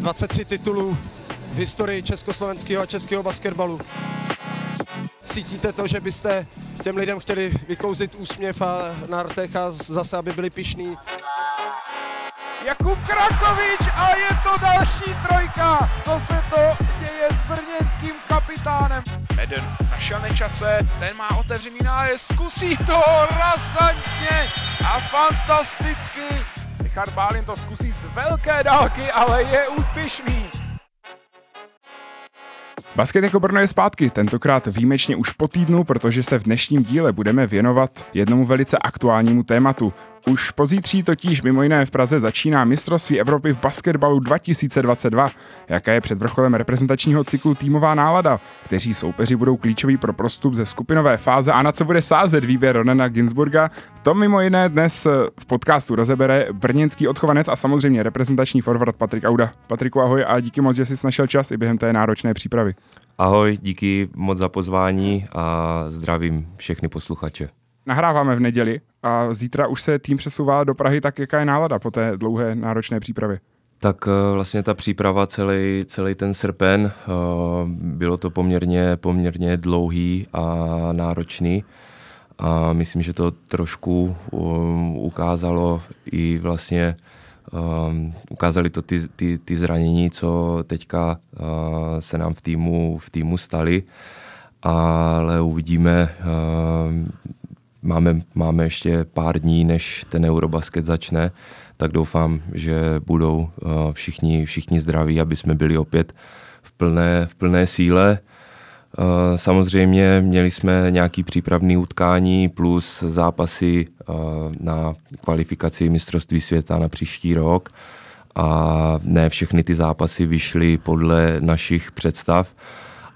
23 titulů v historii československého a českého basketbalu. Cítíte to, že byste těm lidem chtěli vykouzit úsměv a na rtech a zase, aby byli pyšní. Jakub Krakovič a je to další trojka. Co se to děje s brněnským kapitánem? Meden našel nečase, ten má otevřený nájezd, zkusí to razantně a fantasticky. Richard Bálin to zkusí z velké dálky, ale je úspěšný. Basket jako Brno je zpátky, tentokrát výjimečně už po týdnu, protože se v dnešním díle budeme věnovat jednomu velice aktuálnímu tématu. Už pozítří totiž mimo jiné v Praze začíná Mistrovství Evropy v basketbalu 2022. Jaká je před vrcholem reprezentačního cyklu týmová nálada, kteří soupeři budou klíčoví pro prostup ze skupinové fáze a na co bude sázet výběr Ronena Ginsburga, to mimo jiné dnes v podcastu rozebere brněnský odchovanec a samozřejmě reprezentační forward Patrik Auda. Patriku, ahoj a díky moc, že jsi našel čas i během té náročné přípravy. Ahoj, díky moc za pozvání a zdravím všechny posluchače. Nahráváme v neděli a zítra už se tým přesouvá do Prahy, tak jaká je nálada po té dlouhé náročné přípravě? Tak vlastně ta příprava celý ten srpen, bylo to poměrně dlouhý a náročný a myslím, že to trošku ukázalo i vlastně ukázali to ty zranění, co teďka se nám v týmu staly, ale uvidíme. Máme ještě pár dní, než ten Eurobasket začne, tak doufám, že budou všichni zdraví, aby jsme byli opět v plné síle. Samozřejmě měli jsme nějaké přípravné utkání plus zápasy na kvalifikaci mistrovství světa na příští rok a ne všechny ty zápasy vyšly podle našich představ.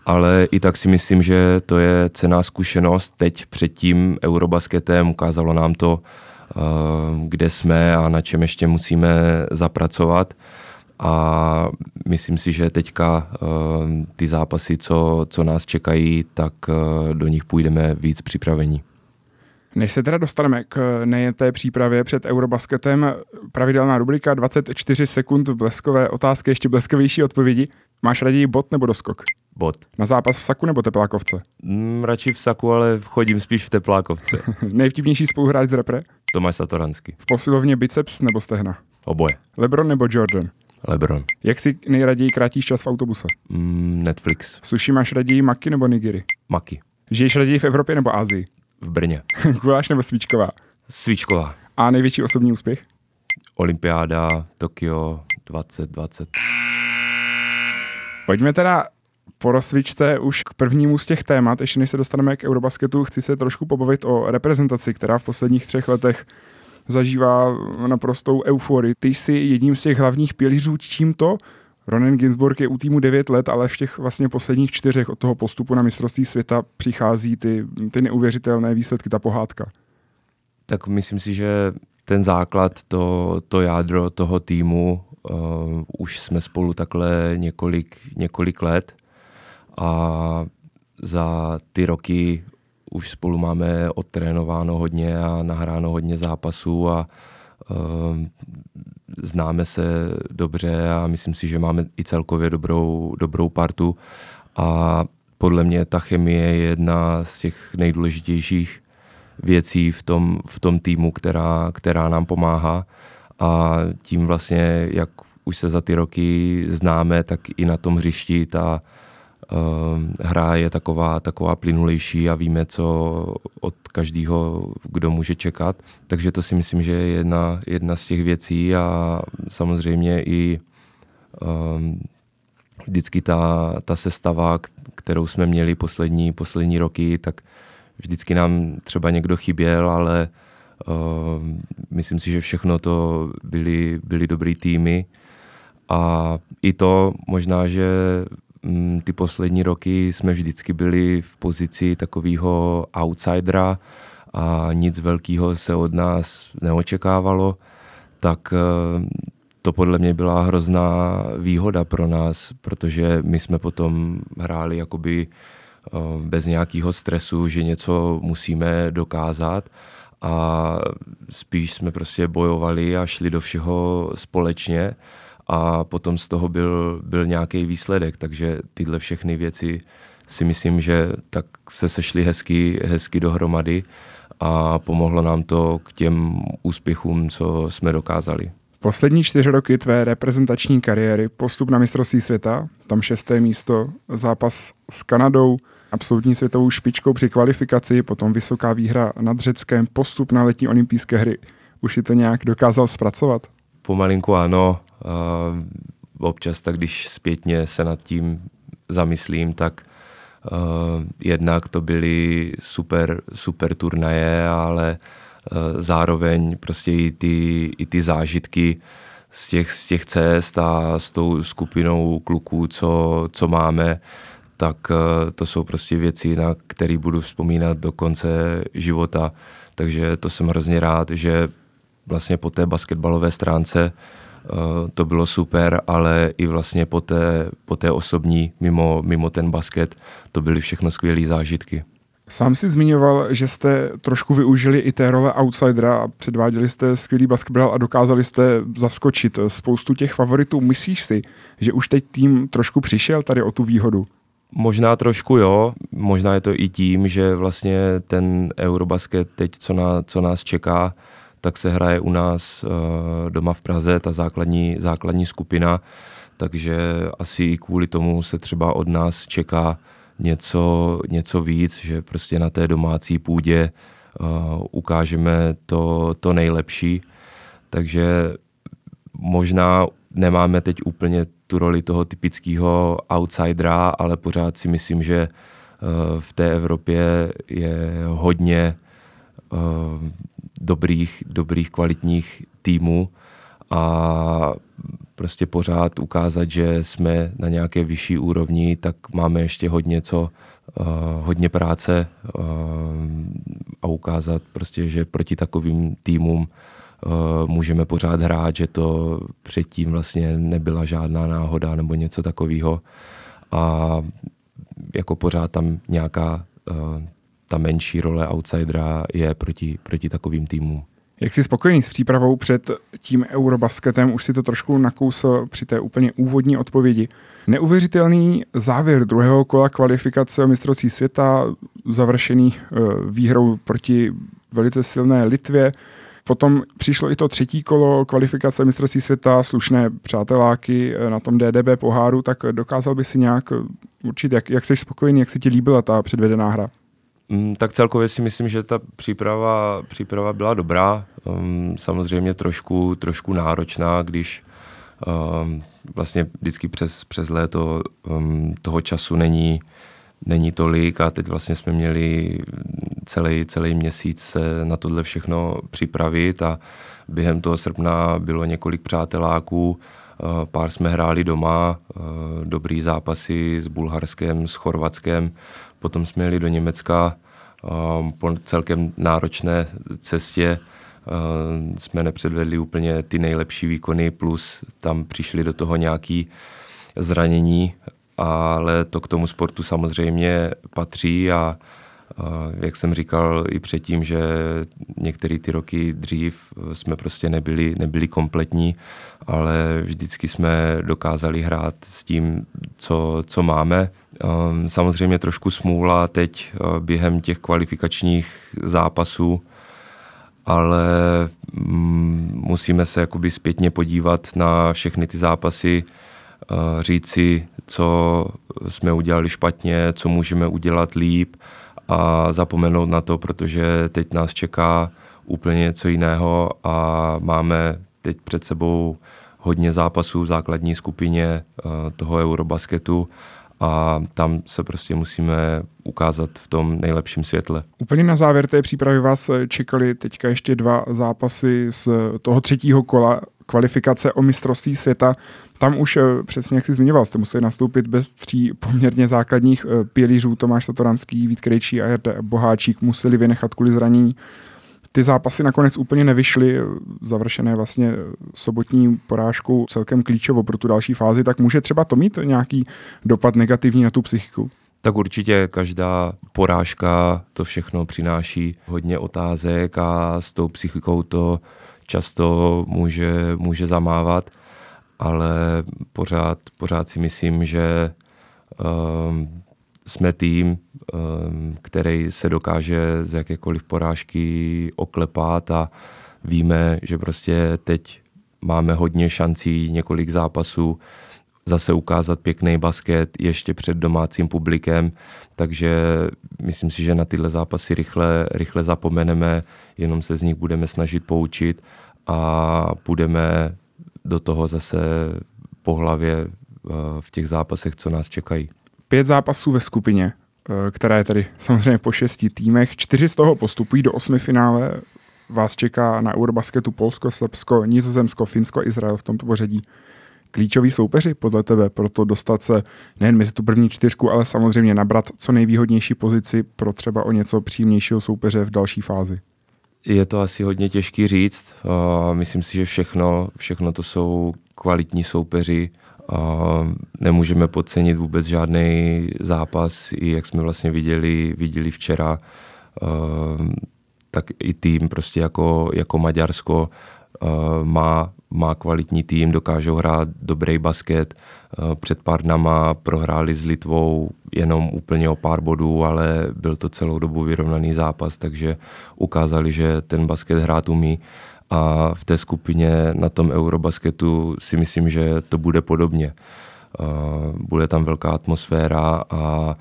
Ale i tak si myslím, že to je cenná zkušenost. Teď před tím Eurobasketem ukázalo nám to, kde jsme a na čem ještě musíme zapracovat. A myslím si, že teďka ty zápasy, co nás čekají, tak do nich půjdeme víc připravení. Než se teda dostaneme k nejen té přípravě před Eurobasketem, pravidelná rubrika 24 sekund bleskové otázky, ještě bleskovější odpovědi. Máš raději bod nebo doskok? Bod. Na zápas v saku nebo teplákovce? Radši v saku, ale chodím spíš v teplákovce. Nejvtipnější spoluhráč z repre? Tomáš Satoranský. V posilovně biceps nebo stehna? Oboje. LeBron nebo Jordan? LeBron. Jak si nejraději krátíš čas v autobuse? Netflix. V sushi máš raději maki nebo nigiri? Maki. Žiješ raději v Evropě nebo Asii? V Brně. Guláš nebo svíčková? Svíčková. A největší osobní úspěch? Olympiáda Tokio 2020. Pojďme teda po rozcvičce už k prvnímu z těch témat. Ještě než se dostaneme k Eurobasketu, chci se trošku pobavit o reprezentaci, která v posledních 3 letech zažívá naprostou euforii. Ty jsi jedním z těch hlavních pilířů, čím to? Ronen Ginsburg je u týmu 9 let, ale v těch vlastně posledních 4 od toho postupu na mistrovství světa přichází ty neuvěřitelné výsledky, ta pohádka. Tak myslím si, že ten základ, to jádro toho týmu, už jsme spolu takhle několik let a za ty roky už spolu máme odtrénováno hodně a nahráno hodně zápasů a známe se dobře a myslím si, že máme i celkově dobrou partu a podle mě ta chemie je jedna z těch nejdůležitějších věcí v tom týmu, která nám pomáhá. A tím vlastně, jak už se za ty roky známe, tak i na tom hřišti ta hra je taková plynulejší a víme, co od každého, kdo může čekat. Takže to si myslím, že je jedna z těch věcí a samozřejmě i vždycky ta sestava, kterou jsme měli poslední roky, tak vždycky nám třeba někdo chyběl, ale myslím si, že všechno to byly dobrý týmy a i to možná, že ty poslední roky jsme vždycky byli v pozici takového outsidera a nic velkého se od nás neočekávalo, tak to podle mě byla hrozná výhoda pro nás, protože my jsme potom hráli jakoby bez nějakého stresu, že něco musíme dokázat a spíš jsme prostě bojovali a šli do všeho společně a potom z toho byl nějaký výsledek, takže tyhle všechny věci si myslím, že tak se sešly hezky dohromady a pomohlo nám to k těm úspěchům, co jsme dokázali. Poslední 4 roky tvé reprezentační kariéry, postup na mistrovství světa, tam 6. místo, zápas s Kanadou, absolutní světovou špičkou při kvalifikaci, potom vysoká výhra nad Řeckem, postup na letní olympijské hry. Už si to nějak dokázal zpracovat? Pomalinku ano. Občas tak, když zpětně se nad tím zamyslím, tak jednak to byly super turnaje, ale zároveň prostě i ty zážitky z těch cest a s tou skupinou kluků, co máme, tak to jsou prostě věci, na které budu vzpomínat do konce života. Takže to jsem hrozně rád, že vlastně po té basketbalové stránce to bylo super, ale i vlastně po té osobní, mimo ten basket, to byly všechno skvělé zážitky. Sám si zmiňoval, že jste trošku využili i té role outsidera a předváděli jste skvělý basketbal a dokázali jste zaskočit spoustu těch favoritů. Myslíš si, že už teď tým trošku přišel tady o tu výhodu? Možná trošku jo, možná je to i tím, že vlastně ten Eurobasket teď, co nás čeká, tak se hraje u nás doma v Praze, ta základní skupina, takže asi i kvůli tomu se třeba od nás čeká něco víc, že prostě na té domácí půdě ukážeme to nejlepší, takže možná nemáme teď úplně tu roli toho typického outsidera, ale pořád si myslím, že v té Evropě je hodně dobrých kvalitních týmů a prostě pořád ukázat, že jsme na nějaké vyšší úrovni, tak máme ještě hodně práce a ukázat prostě, že proti takovým týmům můžeme pořád hrát, že to předtím vlastně nebyla žádná náhoda nebo něco takového a jako pořád tam nějaká ta menší role outsidera je proti takovým týmům. Jak jsi spokojený s přípravou před tím Eurobasketem? Už si to trošku nakousl při té úplně úvodní odpovědi. Neuvěřitelný závěr 2. kola kvalifikace o mistrovství světa, završený výhrou proti velice silné Litvě. Potom přišlo i to 3. kolo kvalifikace mistrovství světa, slušné přáteláky na tom DDB poháru, tak dokázal by si nějak určit, jak jsi spokojený, jak se ti líbila ta předvedená hra? Tak celkově si myslím, že ta příprava byla dobrá, samozřejmě trošku náročná, když vlastně vždycky přes léto toho času není tolik a teď vlastně jsme měli celý měsíc se na tohle všechno připravit a během toho srpna bylo několik přáteláků, pár jsme hráli doma, dobrý zápasy s Bulharskem, s Chorvatskem, potom jsme jeli do Německa po celkem náročné cestě. Jsme nepředvedli úplně ty nejlepší výkony, plus tam přišli do toho nějaké zranění, ale to k tomu sportu samozřejmě patří a jak jsem říkal i předtím, že některé ty roky dřív jsme prostě nebyli kompletní, ale vždycky jsme dokázali hrát s tím, co máme. Samozřejmě trošku smůla teď během těch kvalifikačních zápasů, ale musíme se jakoby zpětně podívat na všechny ty zápasy, říct si, co jsme udělali špatně, co můžeme udělat líp a zapomenout na to, protože teď nás čeká úplně něco jiného a máme teď před sebou hodně zápasů v základní skupině toho Eurobasketu a tam se prostě musíme ukázat v tom nejlepším světle. Úplně na závěr té přípravy vás čekaly teďka ještě 2 zápasy z toho 3. kola kvalifikace o mistrovství světa. Tam už přesně, jak jsi zmiňoval, jste museli nastoupit bez 3 poměrně základních pilířů. Tomáš Satoranský, Vít Krejčí a Boháčík museli vynechat kvůli zranění. Ty zápasy nakonec úplně nevyšly, završené vlastně sobotní porážkou celkem klíčovo pro tu další fázi, tak může třeba to mít nějaký dopad negativní na tu psychiku? Tak určitě každá porážka, to všechno přináší hodně otázek a s tou psychikou to často může zamávat ale pořád si myslím, že jsme tým, který se dokáže z jakékoliv porážky oklepat a víme, že prostě teď máme hodně šancí, několik zápasů, zase ukázat pěkný basket ještě před domácím publikem, takže myslím si, že na tyhle zápasy rychle zapomeneme, jenom se z nich budeme snažit poučit a půjdeme do toho zase po hlavě v těch zápasech, co nás čekají. 5 zápasů ve skupině, která je tady samozřejmě po 6 týmech, 4 z toho postupují do 8finále. Vás čeká na Eurobasketu Polsko, Srbsko, Nizozemsko, Finsko, Izrael v tomto pořadí. Klíčoví soupeři podle tebe, proto dostat se nejen mezi tu první 4, ale samozřejmě nabrat co nejvýhodnější pozici pro třeba o něco příjemnějšího soupeře v další fázi. Je to asi hodně těžký říct. Myslím si, že všechno to jsou kvalitní soupeři. Nemůžeme podcenit vůbec žádný zápas, i jak jsme vlastně viděli včera, tak i tým prostě jako Maďarsko má kvalitní tým, dokážou hrát dobrý basket. Před pár dnama prohráli s Litvou jenom úplně o pár bodů, ale byl to celou dobu vyrovnaný zápas, takže ukázali, že ten basket hrát umí. A v té skupině na tom Eurobasketu si myslím, že to bude podobně. Bude tam velká atmosféra a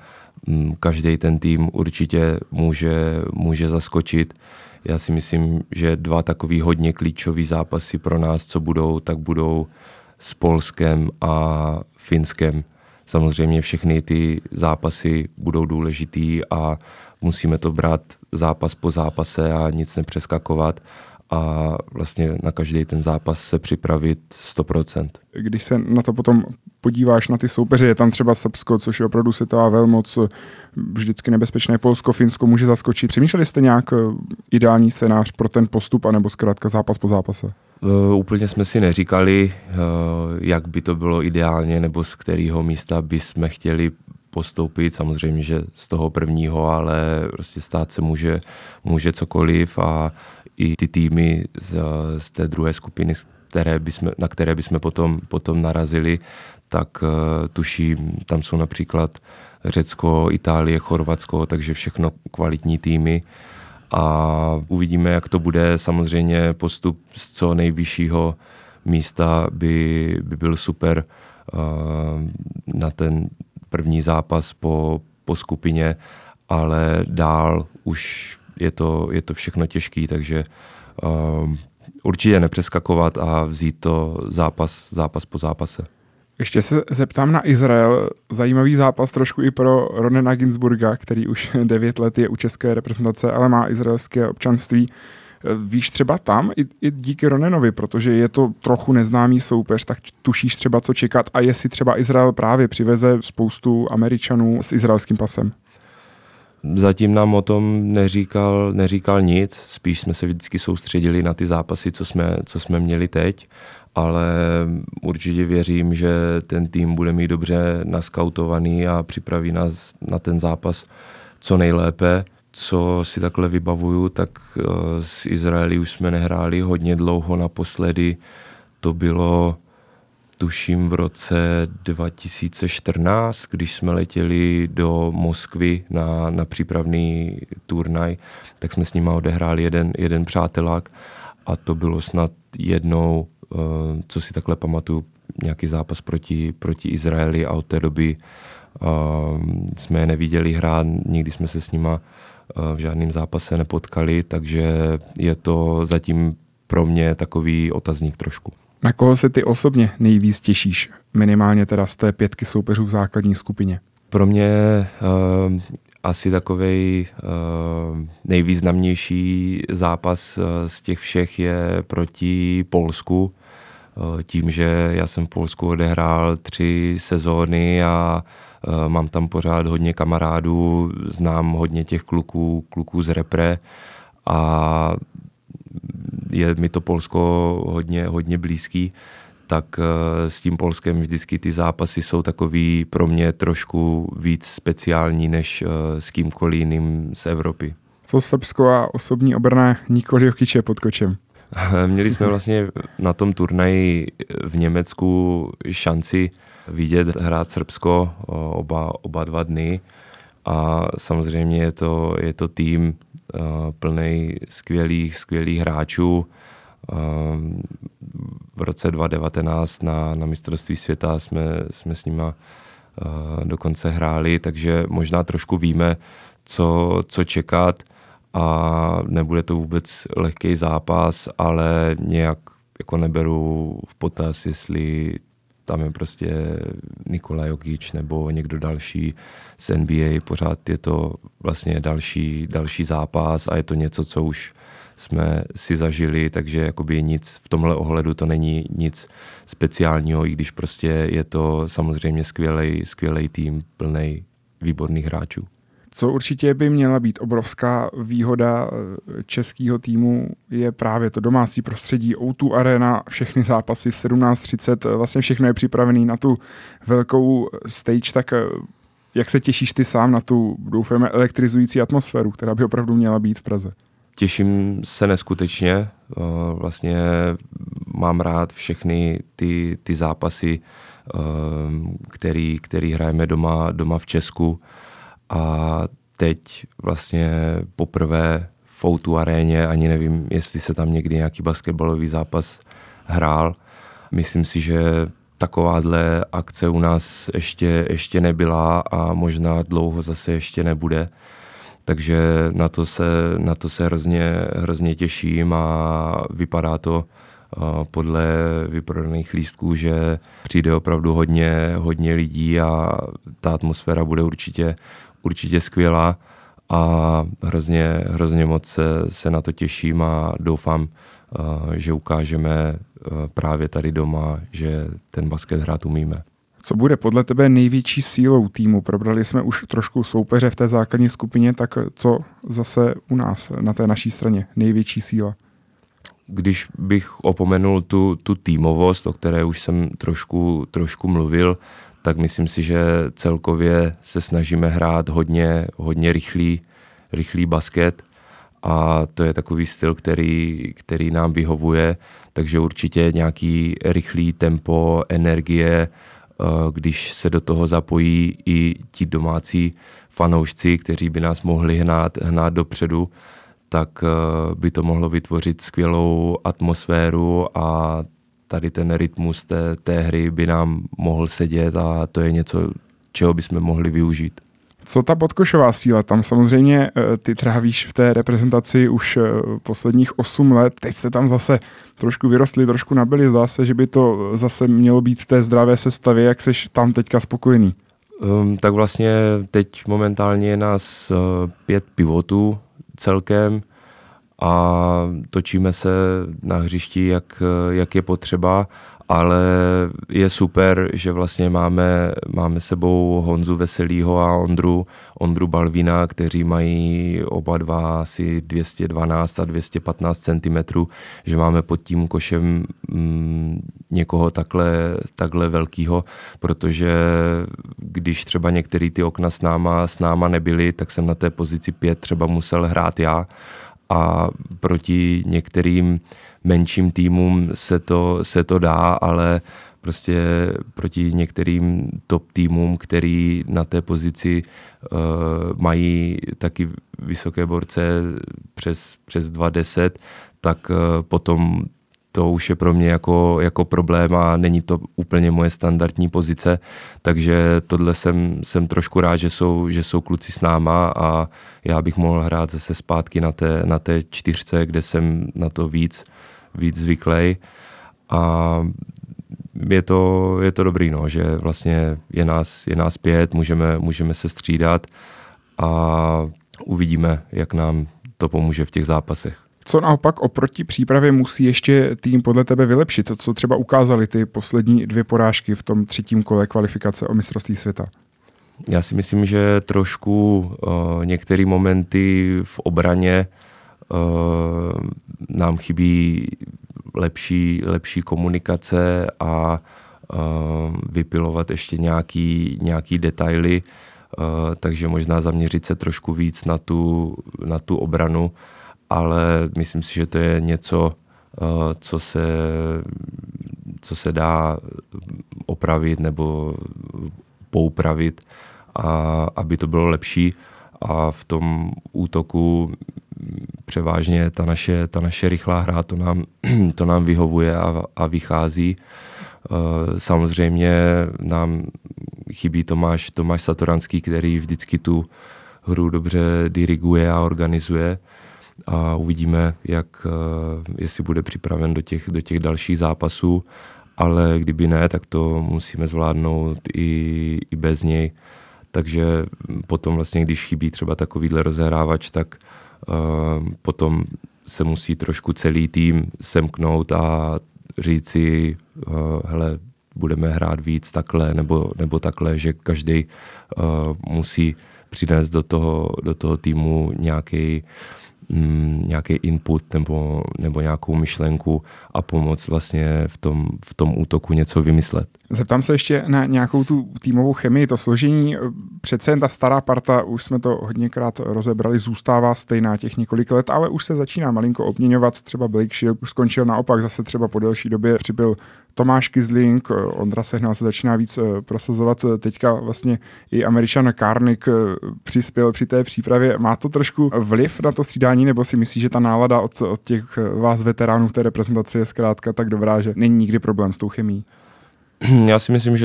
každý ten tým určitě může zaskočit. Já si myslím, že 2 takový hodně klíčový zápasy pro nás, co budou, tak budou s Polskem a Finskem. Samozřejmě všechny ty zápasy budou důležitý a musíme to brát zápas po zápase a nic nepřeskakovat a vlastně na každý ten zápas se připravit 100%. Když se na to potom podíváš na ty soupeře, je tam třeba Srbsko, což je opravdu světová velmoc, vždycky nebezpečné, Polsko, Finsko může zaskočit. Přemýšleli jste nějak ideální scénář pro ten postup, anebo zkrátka zápas po zápase? Úplně jsme si neříkali, jak by to bylo ideálně, nebo z kterého místa by jsme chtěli postoupit, samozřejmě, že z toho prvního, ale prostě stát se může cokoliv a i ty týmy z té druhé skupiny, na které bychom potom narazili, tak tuším, tam jsou například Řecko, Itálie, Chorvatsko, takže všechno kvalitní týmy a uvidíme, jak to bude. Samozřejmě postup z co nejvyššího místa by byl super na ten první zápas po skupině, ale dál už je to všechno těžký, takže určitě nepřeskakovat a vzít to zápas po zápase. Ještě se zeptám na Izrael. Zajímavý zápas trošku i pro Ronena Ginsburga, který už 9 let je u české reprezentace, ale má izraelské občanství. Víš třeba tam i díky Ronenovi, protože je to trochu neznámý soupeř, tak tušíš třeba co čekat a jestli třeba Izrael právě přiveze spoustu Američanů s izraelským pasem. Zatím nám o tom neříkal nic, spíš jsme se vždycky soustředili na ty zápasy, co jsme měli teď, ale určitě věřím, že ten tým bude mít dobře naskautovaný a připraví nás na ten zápas co nejlépe. Co si takhle vybavuju, tak s Izraeli už jsme nehráli hodně dlouho, naposledy to bylo tuším v roce 2014, když jsme letěli do Moskvy na přípravný turnaj, tak jsme s nima odehráli jeden přátelák a to bylo snad jednou, co si takhle pamatuju, nějaký zápas proti Izraeli a od té doby jsme je neviděli hrát, nikdy jsme se s nima v žádném zápase nepotkali, takže je to zatím pro mě takový otazník trošku. Na koho se ty osobně nejvíc těšíš? Minimálně teda z té 5 soupeřů v základní skupině. Pro mě asi takovej nejvýznamnější zápas z těch všech je proti Polsku. Tím, že já jsem v Polsku odehrál 3 sezóny a mám tam pořád hodně kamarádů, znám hodně těch kluků z repre a je mi to Polsko hodně blízký, tak s tím Polskem vždycky ty zápasy jsou takový pro mě trošku víc speciální než s kýmkoliv jiným z Evropy. Co Srbsko a osobní obrana Nikoli Jokiče pod kočem? Měli jsme vlastně na tom turnaji v Německu šanci vidět hrát Srbsko oba dva dny a samozřejmě je to tým plnej skvělých hráčů. V roce 2019 na mistrovství světa jsme s nima dokonce hráli, takže možná trošku víme, co čekat a nebude to vůbec lehký zápas, ale nějak jako neberu v potaz, jestli tam je prostě Nikola Jokič nebo někdo další z NBA, pořád je to vlastně další zápas a je to něco, co už jsme si zažili, takže jakoby nic v tomhle ohledu to není nic speciálního, i když prostě je to samozřejmě skvělej tým plnej výborných hráčů. Co určitě by měla být obrovská výhoda českého týmu, je právě to domácí prostředí, O2 Arena, všechny zápasy v 17:30, vlastně všechno je připravené na tu velkou stage, tak jak se těšíš ty sám na tu, doufáme, elektrizující atmosféru, která by opravdu měla být v Praze? Těším se neskutečně, vlastně mám rád všechny ty zápasy, který hrajeme doma v Česku. A teď vlastně poprvé v O2 aréně, ani nevím, jestli se tam někdy nějaký basketbalový zápas hrál. Myslím si, že takováhle akce u nás ještě nebyla a možná dlouho zase ještě nebude. Takže na to se hrozně těším a vypadá to podle vyprodaných lístků, že přijde opravdu hodně lidí a ta atmosféra bude určitě skvělá a hrozně moc se na to těším a doufám, že ukážeme právě tady doma, že ten basket hrát umíme. Co bude podle tebe největší sílou týmu? Probrali jsme už trošku soupeře v té základní skupině, tak co zase u nás na té naší straně největší síla? Když bych opomenul tu týmovost, o které už jsem trošku mluvil, tak myslím si, že celkově se snažíme hrát hodně rychlý basket a to je takový styl, který nám vyhovuje, takže určitě nějaký rychlý tempo, energie, když se do toho zapojí i ti domácí fanoušci, kteří by nás mohli hnát dopředu, tak by to mohlo vytvořit skvělou atmosféru a tady ten rytmus té hry by nám mohl sedět a to je něco, čeho bychom mohli využít. Co ta podkošová síla? Tam samozřejmě ty trávíš v té reprezentaci už posledních 8 let. Teď jste tam zase trošku vyrostli, trošku nabili. Zdá se, že by to zase mělo být v té zdravé sestavě. Jak seš tam teďka spokojený? Tak vlastně teď momentálně je nás 5 pivotů celkem a točíme se na hřišti, jak je potřeba, ale je super, že vlastně máme sebou Honzu Veselýho a Ondru Balvína, kteří mají oba dva asi 212 a 215 cm, že máme pod tím košem někoho takhle velkýho, protože když třeba některé ty okna s náma nebyly, tak jsem na té pozici 5 třeba musel hrát já a proti některým menším týmům se to dá, ale prostě proti některým top týmům, který na té pozici mají taky vysoké borce přes 2,10, tak potom to už je pro mě jako problém a není to úplně moje standardní pozice, takže tohle jsem trošku rád, že jsou kluci s náma a já bych mohl hrát zase zpátky na té 4, kde jsem na to víc zvyklej a je to dobrý, no, že vlastně je nás 5, můžeme se střídat a uvidíme, jak nám to pomůže v těch zápasech. Co naopak oproti přípravě musí ještě tým podle tebe vylepšit? Co třeba ukázaly ty poslední 2 porážky v tom 3. kole kvalifikace o mistrovství světa? Já si myslím, že trošku některé momenty v obraně nám chybí lepší komunikace a vypilovat ještě nějaký detaily, takže možná zaměřit se trošku víc na tu obranu, ale myslím si, že to je něco, co se dá opravit nebo poupravit, aby to bylo lepší. A v tom útoku převážně ta naše rychlá hra, to nám vyhovuje a vychází. Samozřejmě nám chybí Tomáš Satoranský, který vždycky tu hru dobře diriguje a organizuje. A uvidíme, jestli bude připraven do těch dalších zápasů, ale kdyby ne, tak to musíme zvládnout i bez něj. Takže potom vlastně, když chybí třeba takovýhle rozehrávač, tak potom se musí trošku celý tým semknout a říct si, hele, budeme hrát víc takhle nebo takhle, že každý musí přinést do toho týmu nějaký input nebo nějakou myšlenku a pomoct vlastně v tom útoku něco vymyslet. Zeptám se ještě na nějakou tu týmovou chemii, to složení. Přece jen ta stará parta, už jsme to hodněkrát rozebrali, zůstává stejná těch několik let, ale už se začíná malinko obměňovat. Třeba Blake Shield už skončil, naopak zase třeba po delší době přibyl Tomáš Kizling, Ondra Sehnal se začíná víc prosazovat. Teďka vlastně i Američan Karnik přispěl při té přípravě. Má to trošku vliv na to střídání, nebo si myslíš, že ta nálada od těch vás veteránů v té reprezentaci je zkrátka tak dobrá, že není nikdy problém s tou chemií? Já si myslím,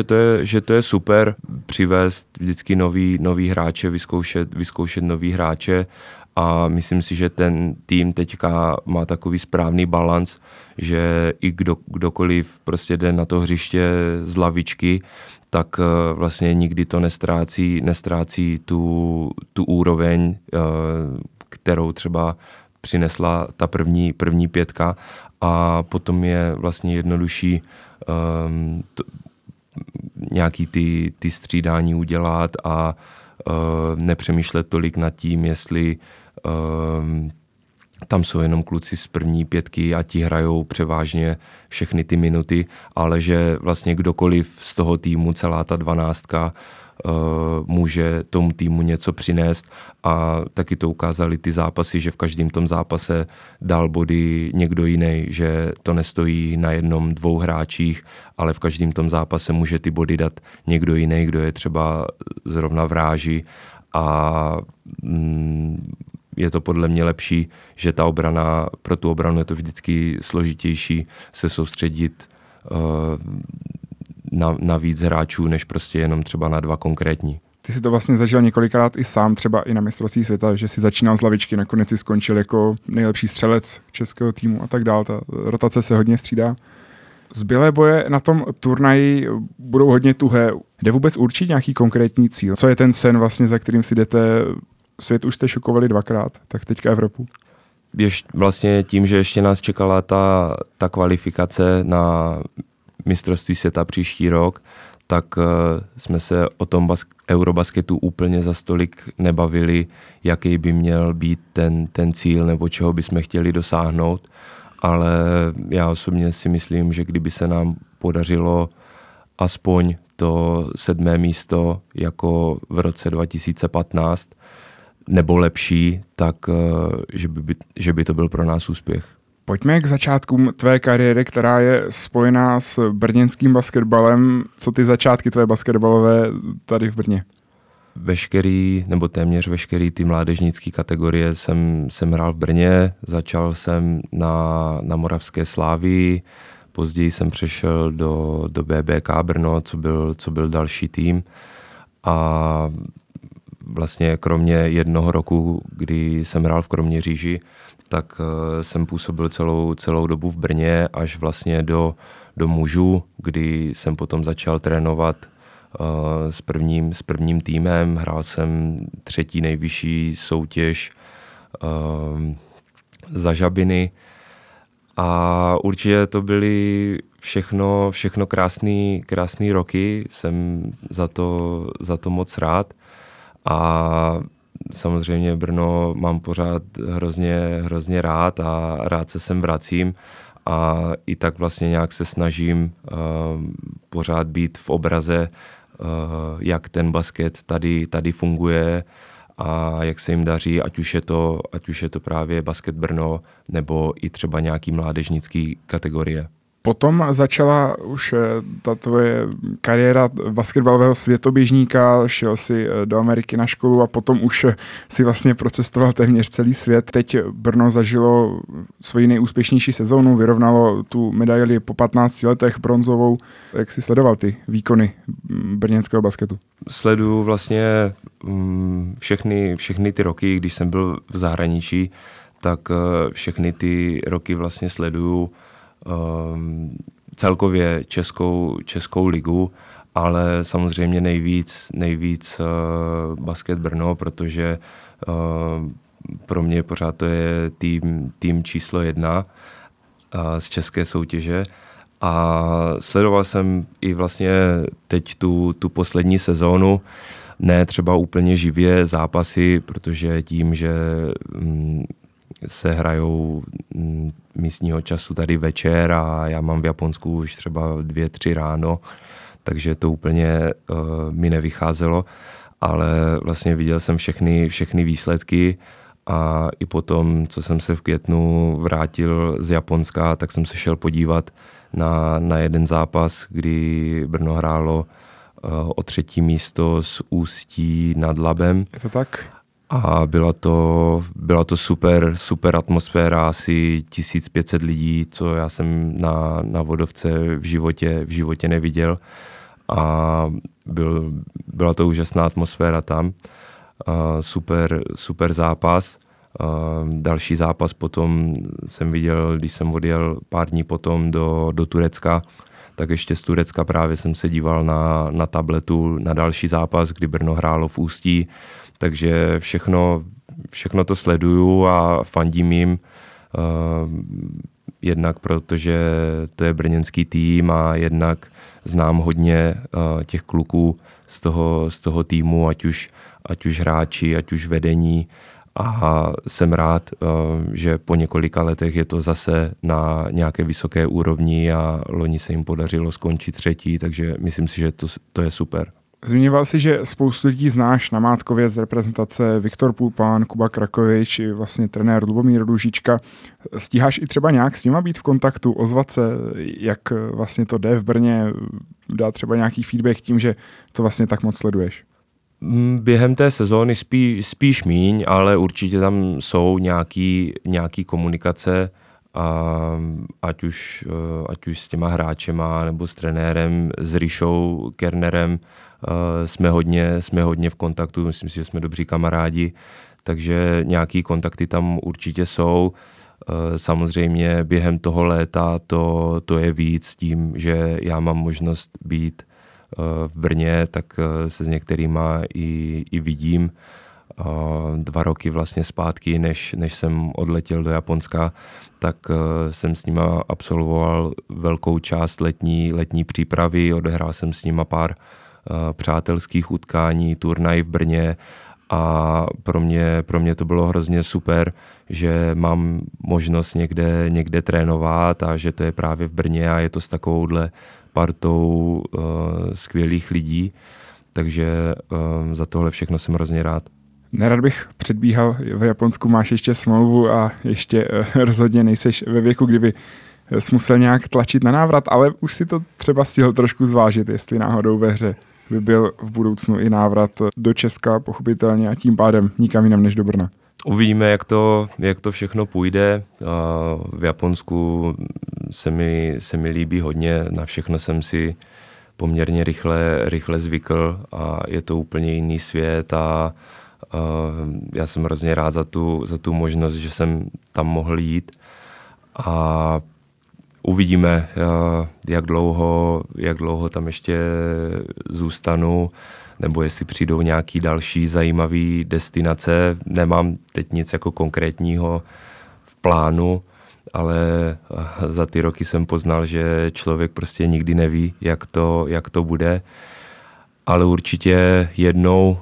že to je super přivést vždycky nový hráče, vyzkoušet nový hráče a myslím si, že ten tým teďka má takový správný balanc, že i kdokoliv prostě jde na to hřiště z lavičky, tak vlastně nikdy to nestrácí tu úroveň, kterou třeba přinesla ta první pětka a potom je vlastně jednodušší nějaký ty střídání udělat a nepřemýšlet tolik nad tím, jestli tam jsou jenom kluci z první pětky a ti hrajou převážně všechny ty minuty, ale že vlastně kdokoliv z toho týmu, celá ta 12 může tomu týmu něco přinést a taky to ukázali ty zápasy, že v každém tom zápase dal body někdo jiný, že to nestojí na jednom, dvou hráčích, ale v každém tom zápase může ty body dát někdo jiný, kdo je třeba zrovna v ráži a je to podle mě lepší, že ta obrana, pro tu obranu je to vždycky složitější se soustředit na víc hráčů, než prostě jenom třeba na dva konkrétní. Ty si to vlastně zažil několikrát i sám, třeba i na mistrovství světa, že si začínal z lavičky, nakonec si skončil jako nejlepší střelec českého týmu a tak dál. Ta rotace se hodně střídá. Zbylé boje na tom turnaji budou hodně tuhé. Jde vůbec určit nějaký konkrétní cíl? Co je ten sen vlastně, za kterým si jdete? Svět už jste šokovali dvakrát, tak teďka Evropu. Vlastně tím, že ještě nás čekala ta kvalifikace na mistrovství světa příští rok, tak jsme se o tom eurobasketu úplně za stolik nebavili, jaký by měl být ten cíl nebo čeho bychom chtěli dosáhnout, ale já osobně si myslím, že kdyby se nám podařilo aspoň to 7. místo jako v roce 2015 nebo lepší, tak že by to byl pro nás úspěch. Pojďme k začátkům tvé kariéry, která je spojená s brněnským basketbalem. Co ty začátky tvé basketbalové tady v Brně? Téměř veškerý ty mládežnické kategorie jsem hrál v Brně. Začal jsem na Moravské Slávii, později jsem přešel do BBK Brno, co byl další tým. A vlastně kromě jednoho roku, kdy jsem hrál v Kroměříži, tak jsem působil celou dobu v Brně až vlastně do mužů, kdy jsem potom začal trénovat s prvním týmem. Hrál jsem 3. nejvyšší soutěž za Žabiny a určitě to byly všechno krásný roky. Jsem za to moc rád a samozřejmě Brno mám pořád hrozně rád a rád se sem vracím a i tak vlastně nějak se snažím pořád být v obraze, jak ten basket tady funguje a jak se jim daří, ať už je to právě Basket Brno nebo i třeba nějaký mládežnický kategorie. Potom začala už ta tvoje kariéra basketbalového světoběžníka, šel si do Ameriky na školu a potom už si vlastně procestoval téměř celý svět. Teď Brno zažilo svoji nejúspěšnější sezónu, vyrovnalo tu medaili po 15 letech bronzovou. Jak jsi sledoval ty výkony brněnského basketu? Sleduju vlastně všechny ty roky, když jsem byl v zahraničí, tak všechny ty roky vlastně sleduju celkově českou ligu, ale samozřejmě nejvíc Basket Brno, protože pro mě pořád to je tým číslo 1 z české soutěže. A sledoval jsem i vlastně teď tu poslední sezónu, ne třeba úplně živě zápasy, protože tím, že se hrajou místního času tady večer a já mám v Japonsku už třeba 2-3 ráno, takže to úplně mi nevycházelo, ale vlastně viděl jsem všechny výsledky a i potom, co jsem se v květnu vrátil z Japonska, tak jsem se šel podívat na jeden zápas, kdy Brno hrálo o 3. místo s Ústí nad Labem. Je to tak? A byla to super atmosféra, asi 1500 lidí, co já jsem na Vodovce v životě neviděl. A byla to úžasná atmosféra tam. Super zápas. Další zápas potom jsem viděl, když jsem odjel pár dní potom do Turecka, tak ještě z Turecka právě jsem se díval na tabletu na další zápas, kdy Brno hrálo v Ústí. Takže všechno to sleduju a fandím jim, jednak protože to je brněnský tým a jednak znám hodně těch kluků z toho týmu, ať už hráči, ať už vedení, a jsem rád, že po několika letech je to zase na nějaké vysoké úrovni a loni se jim podařilo skončit 3., takže myslím si, že to je super. Zmiňoval jsi, že spoustu lidí znáš na Mátkově z reprezentace, Viktor Půlpán, Kuba Krakovič, vlastně trenér Lubomíra Lůžíčka. Stíháš i třeba nějak s nima být v kontaktu, ozvat se, jak vlastně to jde v Brně, dát třeba nějaký feedback tím, že to vlastně tak moc sleduješ? Během té sezóny spíš míň, ale určitě tam jsou nějaký komunikace, ať už s těma hráčema nebo s trenérem, s Richou Kernerem, jsme hodně v kontaktu, myslím si, že jsme dobří kamarádi, takže nějaký kontakty tam určitě jsou. Samozřejmě během toho léta to je víc tím, že já mám možnost být v Brně, tak se s některýma i vidím. 2 roky vlastně zpátky, než jsem odletěl do Japonska, tak jsem s nima absolvoval velkou část letní přípravy, odehrál jsem s nima pár přátelských utkání, turnaj v Brně a pro mě to bylo hrozně super, že mám možnost někde trénovat a že to je právě v Brně a je to s takovouhle partou skvělých lidí, takže za tohle všechno jsem hrozně rád. Nerad bych předbíhal, v Japonsku máš ještě smlouvu a ještě rozhodně nejseš ve věku, kdyby jsi musel nějak tlačit na návrat, ale už si to třeba stihl trošku zvážit, jestli náhodou ve hře by byl v budoucnu i návrat do Česka, pochopitelně, a tím pádem nikam jinam než do Brna. Uvidíme, jak to všechno půjde. V Japonsku se mi líbí hodně, na všechno jsem si poměrně rychle zvykl a je to úplně jiný svět a já jsem hrozně rád za tu možnost, že jsem tam mohl jít a uvidíme, jak dlouho tam ještě zůstanu, nebo jestli přijdou nějaký další zajímavý destinace. Nemám teď nic jako konkrétního v plánu, ale za ty roky jsem poznal, že člověk prostě nikdy neví, jak to bude. Ale určitě jednou,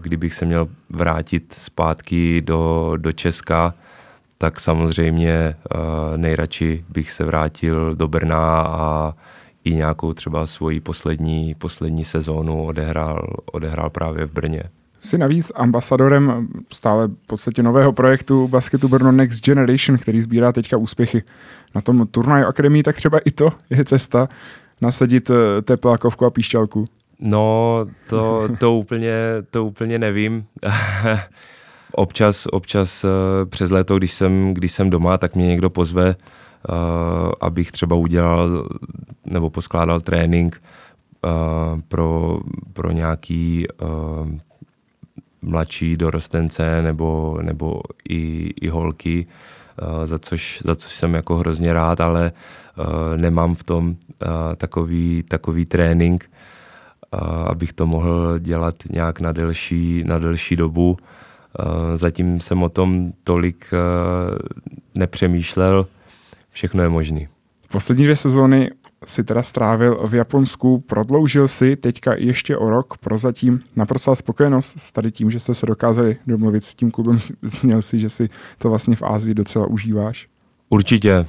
kdybych se měl vrátit zpátky do Česka, tak samozřejmě nejradši bych se vrátil do Brna a i nějakou třeba svoji poslední sezónu odehrál právě v Brně. Jsi navíc ambasadorem stále v podstatě nového projektu Basketu Brno Next Generation, který sbírá teďka úspěchy na tom turnaju akademii, tak třeba i to je cesta nasadit teplákovku a píšťalku. No, to úplně nevím. Občas přes léto, když jsem doma, tak mě někdo pozve, abych třeba udělal nebo poskládal trénink pro nějaký mladší dorostence nebo i holky, za což jsem jako hrozně rád, ale nemám v tom takový trénink, abych to mohl dělat nějak na delší dobu. Zatím jsem o tom tolik nepřemýšlel, všechno je možný. Poslední 2 sezóny si teda strávil v Japonsku, prodloužil si teďka ještě o rok, prozatím naprostá spokojenost s tady tím, že jste se dokázali domluvit s tím klubem, zněl si, že si to vlastně v Asii docela užíváš? Určitě.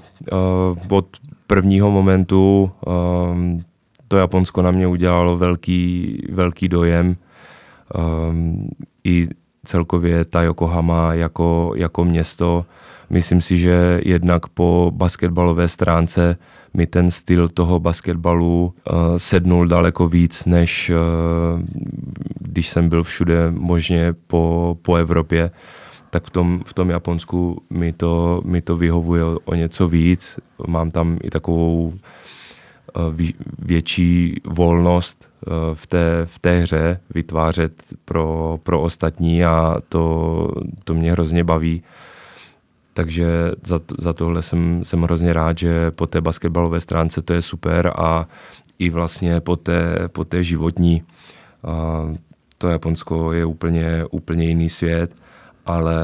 Od prvního momentu to Japonsko na mě udělalo velký dojem. I celkově ta Yokohama jako město. Myslím si, že jednak po basketbalové stránce mi ten styl toho basketbalu sednul daleko víc, než když jsem byl všude možně po Evropě, tak v tom Japonsku mi to vyhovuje o něco víc. Mám tam i takovou větší volnost v té hře vytvářet pro ostatní a to mě hrozně baví. Takže za tohle jsem hrozně rád, že po té basketbalové stránce to je super a i vlastně po té životní. To Japonsko je úplně jiný svět, ale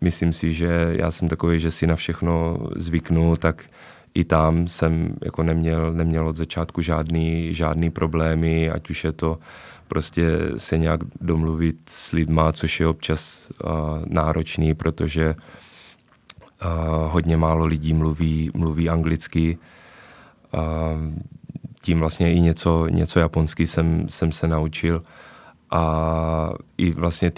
myslím si, že já jsem takový, že si na všechno zvyknu, tak i tam jsem jako neměl od začátku žádný problémy, ať už je to prostě se nějak domluvit s lidma, což je občas náročný, protože hodně málo lidí mluví anglicky. Tím vlastně i něco japonsky jsem se naučil. A i vlastně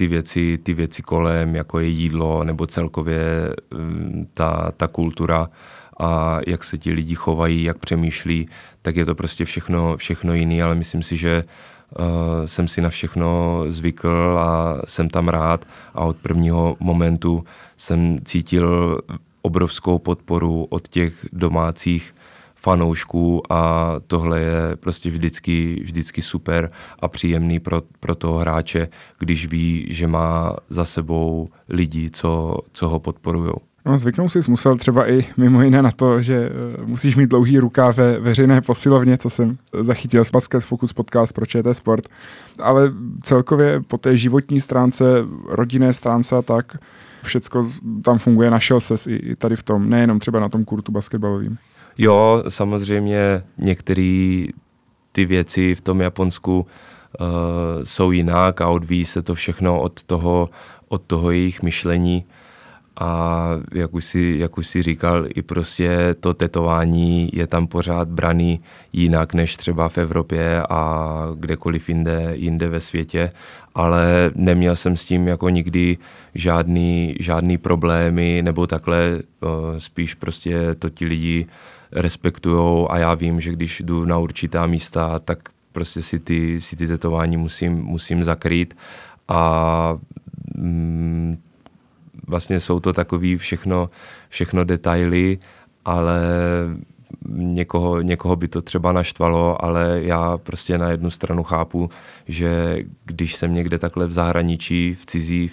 ty věci kolem, jako je jídlo nebo celkově ta kultura a jak se ti lidi chovají, jak přemýšlí, tak je to prostě všechno jiný, ale myslím si, že jsem si na všechno zvykl a jsem tam rád a od prvního momentu jsem cítil obrovskou podporu od těch domácích fanoušků a tohle je prostě vždycky super a příjemný pro toho hráče, když ví, že má za sebou lidi, co ho podporujou. No, zvyknou jsi musel třeba i mimo jiné na to, že musíš mít dlouhý rukáv ve veřejné posilovně, co jsem zachytil z Basket Focus podcast pro ČT Sport, ale celkově po té životní stránce, rodinné stránce a tak, všecko tam funguje, našel ses i tady v tom, nejenom třeba na tom kurtu basketbalovým. Jo, samozřejmě některé ty věci v tom Japonsku jsou jinak a odvíjí se to všechno od toho jejich myšlení. A jak už si říkal, i prostě to tetování je tam pořád braný jinak než třeba v Evropě a kdekoliv jinde ve světě, ale neměl jsem s tím jako nikdy žádný problémy nebo takhle, spíš prostě to ti lidi respektujou a já vím, že když jdu na určitá místa, tak prostě si ty tetování musím zakrýt a vlastně jsou to takový všechno detaily, ale někoho by to třeba naštvalo, ale já prostě na jednu stranu chápu, že když jsem někde takhle v zahraničí, v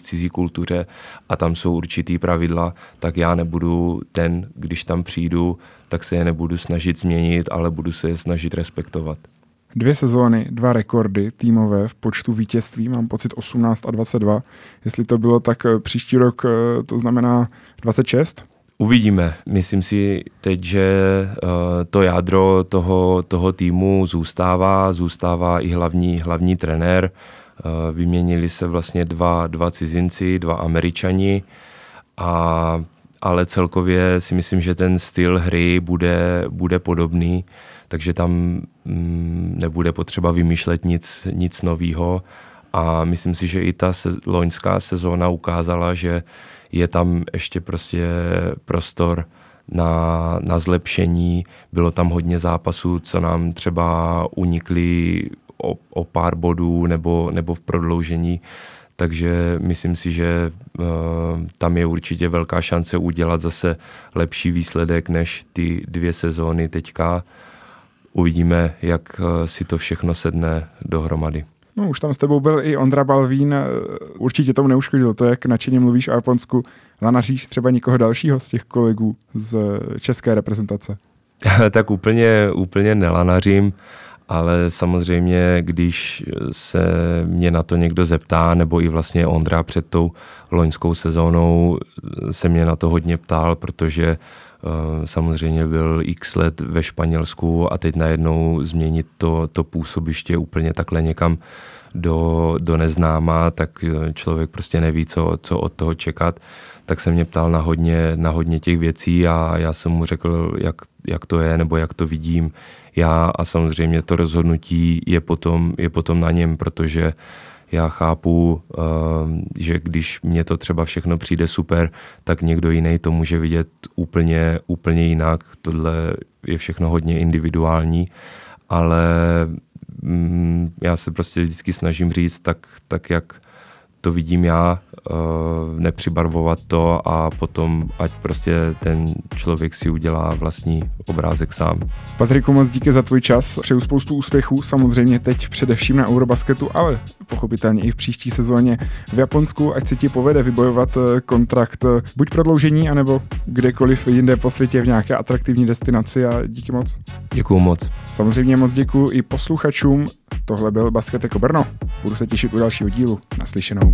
cizí kultuře a tam jsou určitý pravidla, tak já nebudu ten, když tam přijdu, tak se je nebudu snažit změnit, ale budu se je snažit respektovat. 2 sezóny, 2 rekordy týmové v počtu vítězství, mám pocit 18 a 22. Jestli to bylo, tak příští rok to znamená 26? Uvidíme. Myslím si teď, že to jádro toho týmu zůstává i hlavní trenér. Vyměnili se vlastně dva cizinci, 2 Američani, ale celkově si myslím, že ten styl hry bude podobný, takže tam nebude potřeba vymýšlet nic nového A myslím si, že i ta loňská sezóna ukázala, že je tam ještě prostě prostor na zlepšení. Bylo tam hodně zápasů, co nám třeba unikly o pár bodů nebo v prodloužení. Takže myslím si, že tam je určitě velká šance udělat zase lepší výsledek než ty dvě sezóny teďka. Uvidíme, jak si to všechno sedne dohromady. No, už tam s tebou byl i Ondra Balvín, určitě tomu neuškodil to, jak nadšeně mluvíš o Japonsku. Lanaříš třeba někoho dalšího z těch kolegů z české reprezentace? Tak úplně nelanařím, ale samozřejmě, když se mě na to někdo zeptá, nebo i vlastně Ondra před tou loňskou sezónou se mě na to hodně ptal, protože samozřejmě byl x let ve Španělsku a teď najednou změnit to působiště úplně takhle někam do neznáma, tak člověk prostě neví, co od toho čekat. Tak se mě ptal na hodně těch věcí a já jsem mu řekl, jak to je nebo jak to vidím já, a samozřejmě to rozhodnutí je potom na něm, protože já chápu, že když mě to třeba všechno přijde super, tak někdo jiný to může vidět úplně jinak. Tohle je všechno hodně individuální, ale já se prostě vždycky snažím říct tak jak to vidím já, nepřibarvovat to a potom ať prostě ten člověk si udělá vlastní obrázek sám. Patriku, moc díky za tvůj čas. Přeju spoustu úspěchů, samozřejmě teď především na Eurobasketu, ale pochopitelně i v příští sezóně v Japonsku, ať se ti povede vybojovat kontrakt, buď prodloužení, anebo kdekoliv jinde po světě v nějaké atraktivní destinaci, a díky moc. Děkuju moc. Samozřejmě moc děkuju i posluchačům. Tohle byl Basket jako Brno. Budu se těšit u dalšího dílu. Naslyšenou.